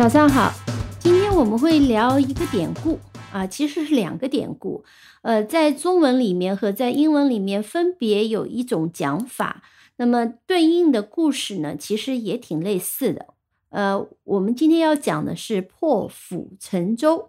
早上好，今天我们会聊一个典故啊，其实是两个典故，在中文里面和在英文里面分别有一种讲法，那么对应的故事呢，其实也挺类似的。我们今天要讲的是破釜沉舟。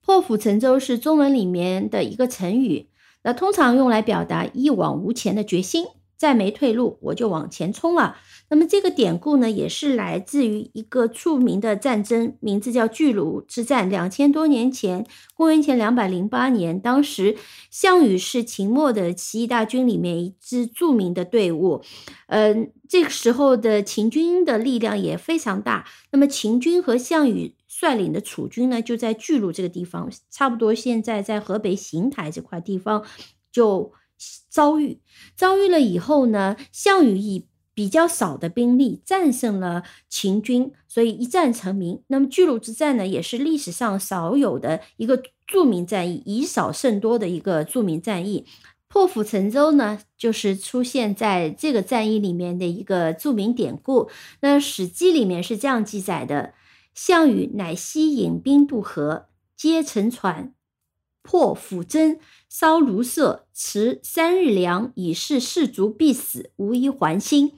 破釜沉舟是中文里面的一个成语，那通常用来表达一往无前的决心。再没退路，我就往前冲了。那么这个典故呢，也是来自于一个著名的战争，名字叫巨鹿之战。2000多年前，公元前208年，当时项羽是秦末的起义大军里面一支著名的队伍。这个时候的秦军的力量也非常大。那么秦军和项羽率领的楚军呢，就在巨鹿这个地方，差不多现在在河北邢台这块地方就遭遇了以后呢，项羽以比较少的兵力战胜了秦军，所以一战成名。那么巨鹿之战呢，也是历史上少有的一个著名战役，以少胜多的一个著名战役。破釜沉舟呢，就是出现在这个战役里面的一个著名典故。那《史记》里面是这样记载的：项羽乃西引兵渡河，皆乘船，破釜砧，烧庐舍，持3日粮，以示士卒必死，无一还心。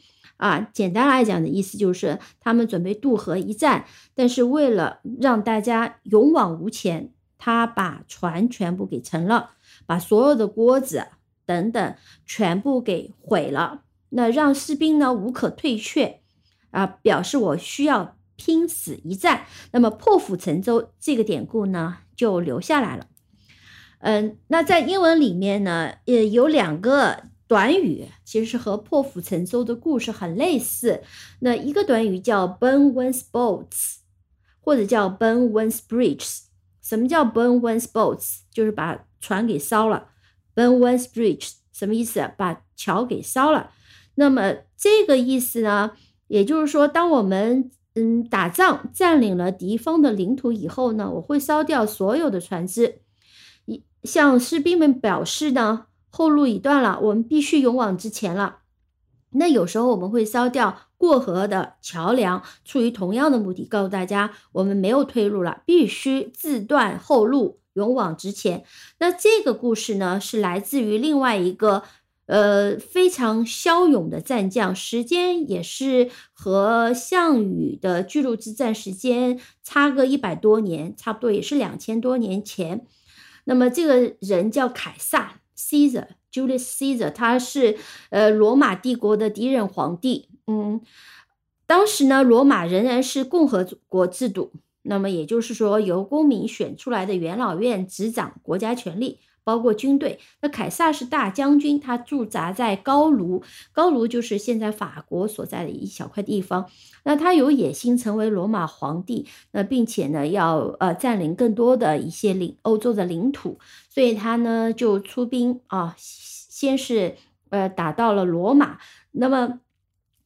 简单来讲的意思就是他们准备渡河一战，但是为了让大家勇往无前，他把船全部给沉了，把所有的锅子等等全部给毁了，那让士兵呢无可退却，表示我需要拼死一战。那么破釜沉舟这个典故呢就留下来了。那在英文里面呢，有两个短语，其实和破釜沉舟的故事很类似。那一个短语叫 burn one's boats， 或者叫 burn one's bridges。 什么叫 burn one's boats？ 就是把船给烧了。 burn one's bridge 什么意思？把桥给烧了。那么这个意思呢，也就是说当我们打仗占领了敌方的领土以后呢，我会烧掉所有的船只，向士兵们表示呢，后路已断了，我们必须勇往直前了。那有时候我们会烧掉过河的桥梁，出于同样的目的，告诉大家我们没有退路了，必须自断后路，勇往直前。那这个故事呢，是来自于另外一个非常骁勇的战将，时间也是和项羽的巨鹿之战时间差个100多年，差不多也是2000多年前。那么这个人叫凯撒 Caesar， Julius Caesar， 他是罗马帝国的第一任皇帝。当时呢，罗马仍然是共和国制度，那么也就是说由公民选出来的元老院执掌国家权力，包括军队。那凯撒是大将军，他驻扎在高卢，高卢就是现在法国所在的一小块地方。那他有野心成为罗马皇帝，那并且呢要占领更多的一些欧洲的领土，所以他呢就出兵先是打到了罗马。那么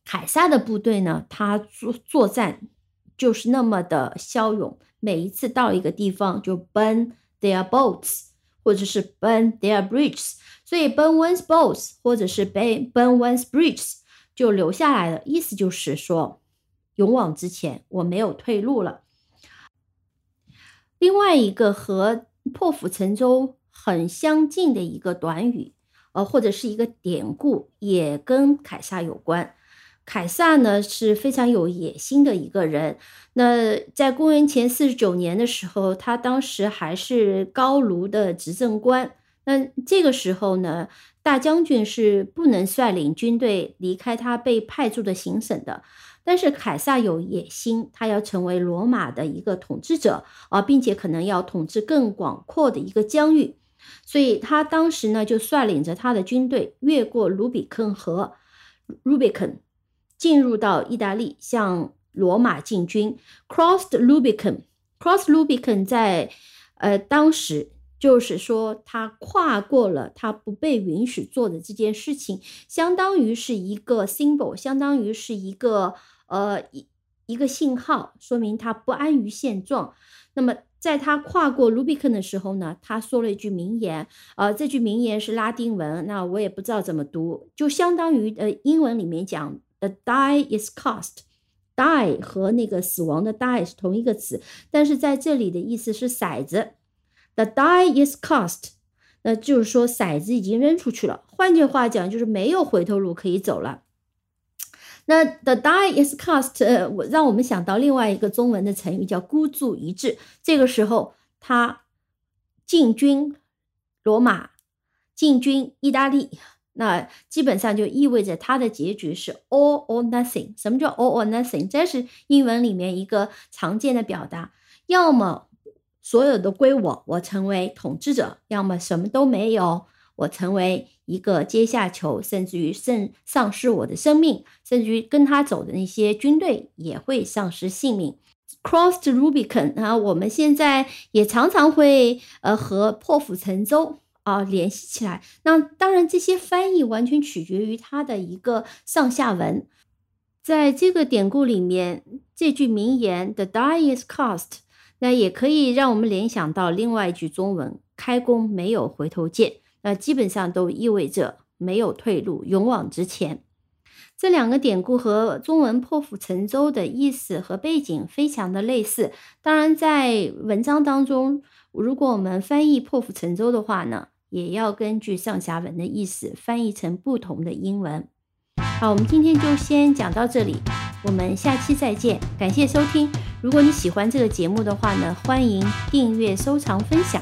凯撒的部队呢，他作战就是那么的骁勇，每一次到一个地方就 burn their boats，或者是 burn their bridges， 所以 burn one's boats 或者是 burn one's bridges 就留下来了，意思就是说勇往直前，我没有退路了。另外一个和破釜沉舟很相近的一个短语，或者是一个典故，也跟凯撒有关。凯撒呢是非常有野心的一个人，那在公元前49年的时候，他当时还是高卢的执政官。那这个时候呢，大将军是不能率领军队离开他被派驻的行省的，但是凯撒有野心，他要成为罗马的一个统治者，并且可能要统治更广阔的一个疆域，所以他当时呢就率领着他的军队越过卢比肯河进入到意大利，向罗马进军。 Crossed Rubicon 在当时就是说他跨过了他不被允许做的这件事情，相当于是一个 symbol， 相当于是一个一个信号，说明他不安于现状。那么在他跨过 Rubicon 的时候呢，他说了一句名言，这句名言是拉丁文，那我也不知道怎么读，就相当于英文里面讲The die is cast， die 和那个死亡的 die 是同一个词，但是在这里的意思是骰子。The die is cast， 那就是说骰子已经扔出去了，换句话讲就是没有回头路可以走了。那 the die is cast， 让我们想到另外一个中文的成语叫孤注一掷。这个时候他进军罗马，进军意大利，那基本上就意味着它的结局是 all or nothing。 什么叫 all or nothing？ 这是英文里面一个常见的表达，要么所有的归我，我成为统治者，要么什么都没有，我成为一个阶下囚，甚至于丧失我的生命，甚至于跟他走的那些军队也会丧失性命。Crossed Rubicon， 我们现在也常常会和破釜沉舟联系起来。那当然这些翻译完全取决于它的一个上下文。在这个典故里面，这句名言 The die is cast， 那也可以让我们联想到另外一句中文开弓没有回头箭，那基本上都意味着没有退路，勇往直前。这两个典故和中文破釜沉舟的意思和背景非常的类似。当然在文章当中，如果我们翻译破釜沉舟的话呢，也要根据上下文的意思翻译成不同的英文。好，我们今天就先讲到这里，我们下期再见，感谢收听。如果你喜欢这个节目的话呢，欢迎订阅、收藏、分享。